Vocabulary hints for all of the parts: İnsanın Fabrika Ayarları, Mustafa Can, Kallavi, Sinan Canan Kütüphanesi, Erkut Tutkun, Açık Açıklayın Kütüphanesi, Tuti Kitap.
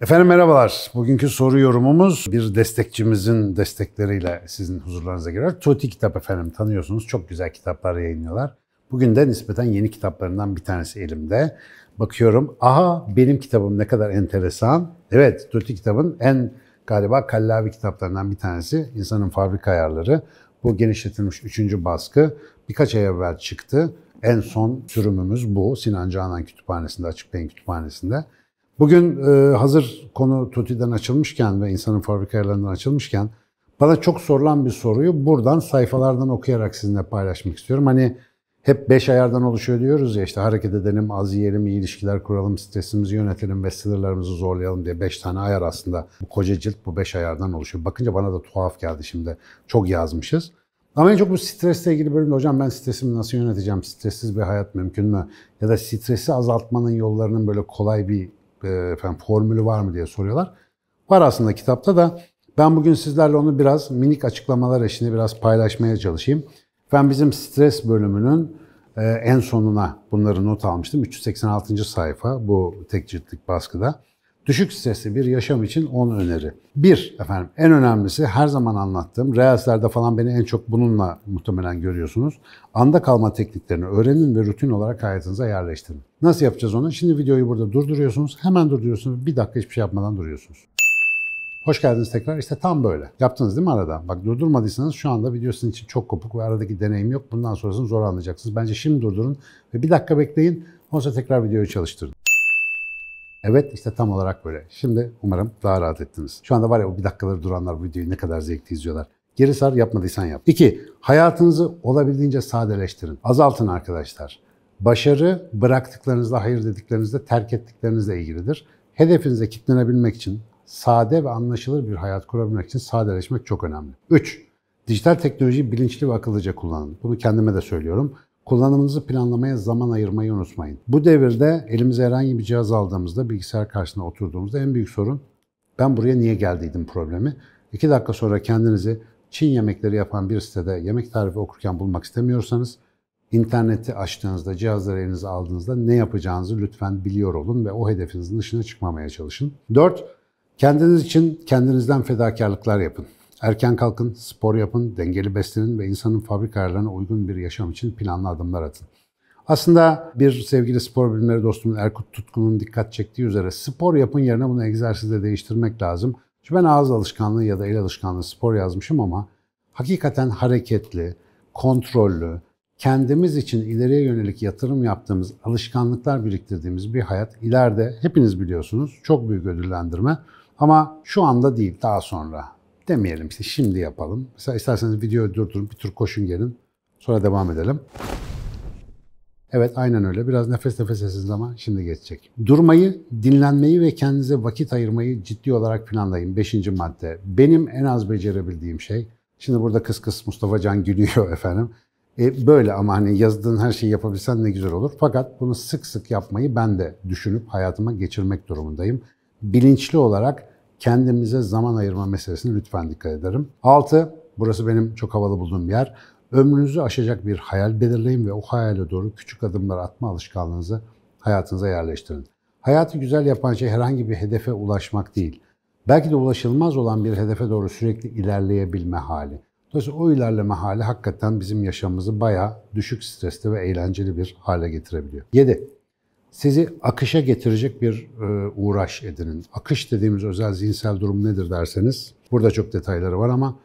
Efendim merhabalar. Bugünkü soru yorumumuz bir destekçimizin destekleriyle sizin huzurlarınıza geliyor. Tuti Kitap efendim tanıyorsunuz. Çok güzel kitaplar yayınlıyorlar. Bugün de nispeten yeni kitaplarından bir tanesi elimde. Bakıyorum. Aha benim kitabım ne kadar enteresan. Evet Tuti Kitap'ın en galiba Kallavi kitaplarından bir tanesi İnsanın Fabrika Ayarları. Bu genişletilmiş 3. baskı birkaç ay evvel çıktı. En son sürümümüz bu. Sinan Canan Kütüphanesi'nde, Açık Açıklayın Kütüphanesi'nde. Bugün hazır konu Tuti'den açılmışken ve insanın fabrika ayarlarından açılmışken bana çok sorulan bir soruyu buradan sayfalardan okuyarak sizinle paylaşmak istiyorum. Hani hep 5 ayardan oluşuyor diyoruz ya işte hareket edelim, az yiyelim, iyi ilişkiler kuralım, stresimizi yönetelim ve sınırlarımızı zorlayalım diye 5 tane ayar aslında. Bu koca cilt bu 5 ayardan oluşuyor. Bakınca bana da tuhaf geldi şimdi. Çok yazmışız. Ama en çok bu stresle ilgili bölümde hocam ben stresimi nasıl yöneteceğim, stressiz bir hayat mümkün mü? Ya da stresi azaltmanın yollarının böyle kolay bir formülü var mı diye soruyorlar. Var aslında kitapta da ben bugün sizlerle onu biraz minik açıklamalar eşliğinde biraz paylaşmaya çalışayım. Ben bizim stres bölümünün en sonuna bunları not almıştım. 386. sayfa bu tek ciltlik baskıda. Düşük stresli bir yaşam için 10 öneri. 1. Efendim en önemlisi her zaman anlattığım, Reels'lerde falan beni en çok bununla muhtemelen görüyorsunuz. Anda kalma tekniklerini öğrenin ve rutin olarak hayatınıza yerleştirin. Nasıl yapacağız onu? Şimdi videoyu burada durduruyorsunuz, hemen durduruyorsunuz, bir dakika hiçbir şey yapmadan duruyorsunuz. Hoş geldiniz tekrar. İşte tam böyle. Yaptınız değil mi arada? Bak durdurmadıysanız şu anda video sizin için çok kopuk ve aradaki deneyim yok. Bundan sonrasını zor anlayacaksınız. Bence şimdi durdurun ve bir dakika bekleyin. Ondan sonra tekrar videoyu çalıştırın. Evet işte tam olarak böyle. Şimdi umarım daha rahat ettiniz. Şu anda var ya o bir dakikaları duranlar bu videoyu ne kadar zevkli izliyorlar. Geri sar yapmadıysan yap. 2. Hayatınızı olabildiğince sadeleştirin. Azaltın arkadaşlar. Başarı bıraktıklarınızla, hayır dediklerinizle, terk ettiklerinizle ilgilidir. Hedefinize kilitlenebilmek için, sade ve anlaşılır bir hayat kurabilmek için sadeleşmek çok önemli. 3. Dijital teknolojiyi bilinçli ve akıllıca kullanın. Bunu kendime de söylüyorum. Kullanımınızı planlamaya zaman ayırmayı unutmayın. Bu devirde elimize herhangi bir cihaz aldığımızda, bilgisayar karşısına oturduğumuzda en büyük sorun ben buraya niye geldiydim problemi. 2 dakika sonra kendinizi Çin yemekleri yapan bir sitede yemek tarifi okurken bulmak istemiyorsanız, interneti açtığınızda, cihazları elinize aldığınızda ne yapacağınızı lütfen biliyor olun ve o hedefinizin dışına çıkmamaya çalışın. 4. Kendiniz için kendinizden fedakarlıklar yapın. Erken kalkın, spor yapın, dengeli beslenin ve insanın fabrika ayarlarına uygun bir yaşam için planlı adımlar atın. Aslında bir sevgili spor bilimleri dostum Erkut Tutkun'un dikkat çektiği üzere spor yapın yerine bunu egzersizle değiştirmek lazım. Çünkü ben ağız alışkanlığı ya da el alışkanlığı spor yazmışım ama hakikaten hareketli, kontrollü, kendimiz için ileriye yönelik yatırım yaptığımız, alışkanlıklar biriktirdiğimiz bir hayat ileride hepiniz biliyorsunuz çok büyük ödüllendirme ama şu anda değil daha sonra demeyelim işte şimdi yapalım. Mesela isterseniz videoyu durdurun bir tur koşun gelin sonra devam edelim. Evet aynen öyle biraz nefes nefes sessiz ama şimdi geçecek. Durmayı, dinlenmeyi ve kendinize vakit ayırmayı ciddi olarak planlayın. 5. madde benim en az becerebildiğim şey. Şimdi burada kıs Mustafa Can gülüyor efendim. Böyle ama hani yazdığın her şeyi yapabilsen ne güzel olur. Fakat bunu sık sık yapmayı ben de düşünüp hayatıma geçirmek durumundayım. Bilinçli olarak kendimize zaman ayırma meselesine lütfen dikkat edelim. 6. Burası benim çok havalı bulduğum yer. Ömrünüzü aşacak bir hayal belirleyin ve o hayale doğru küçük adımlar atma alışkanlığınızı hayatınıza yerleştirin. Hayatı güzel yapan şey herhangi bir hedefe ulaşmak değil. Belki de ulaşılmaz olan bir hedefe doğru sürekli ilerleyebilme hali. Dolayısıyla o ilerleme hali hakikaten bizim yaşamımızı bayağı düşük stresli ve eğlenceli bir hale getirebiliyor. 7. Sizi akışa getirecek bir uğraş edinin. Akış dediğimiz özel zihinsel durum nedir derseniz, burada çok detayları var ama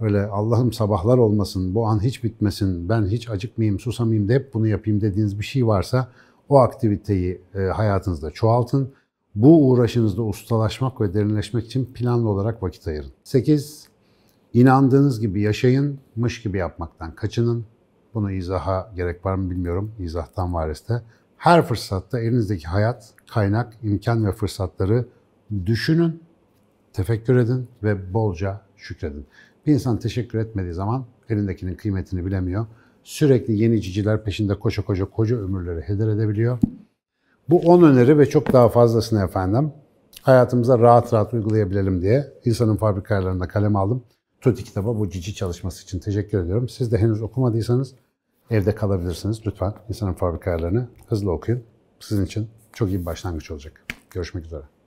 öyle Allah'ım sabahlar olmasın, bu an hiç bitmesin, ben hiç acıkmayayım, susamayayım da hep bunu yapayım dediğiniz bir şey varsa o aktiviteyi hayatınızda çoğaltın. Bu uğraşınızda ustalaşmak ve derinleşmek için planlı olarak vakit ayırın. 8. İnandığınız gibi yaşayınmış gibi yapmaktan kaçının. Bunu izaha gerek var mı bilmiyorum. İzahtan variste. Her fırsatta elinizdeki hayat, kaynak, imkan ve fırsatları düşünün, tefekkür edin ve bolca şükredin. Bir insan teşekkür etmediği zaman elindekinin kıymetini bilemiyor. Sürekli yeni ciciler peşinde koca ömürleri heder edebiliyor. Bu 10 öneri ve çok daha fazlasını efendim hayatımıza rahat rahat uygulayabilelim diye insanın fabrika ayarlarında kalem aldım. Tuti Kitap'a bu cici çalışması için teşekkür ediyorum. Siz de henüz okumadıysanız Evde kalabilirsiniz. Lütfen İnsanın Fabrika Ayarlarını hızlı okuyun. Sizin için çok iyi bir başlangıç olacak. Görüşmek üzere.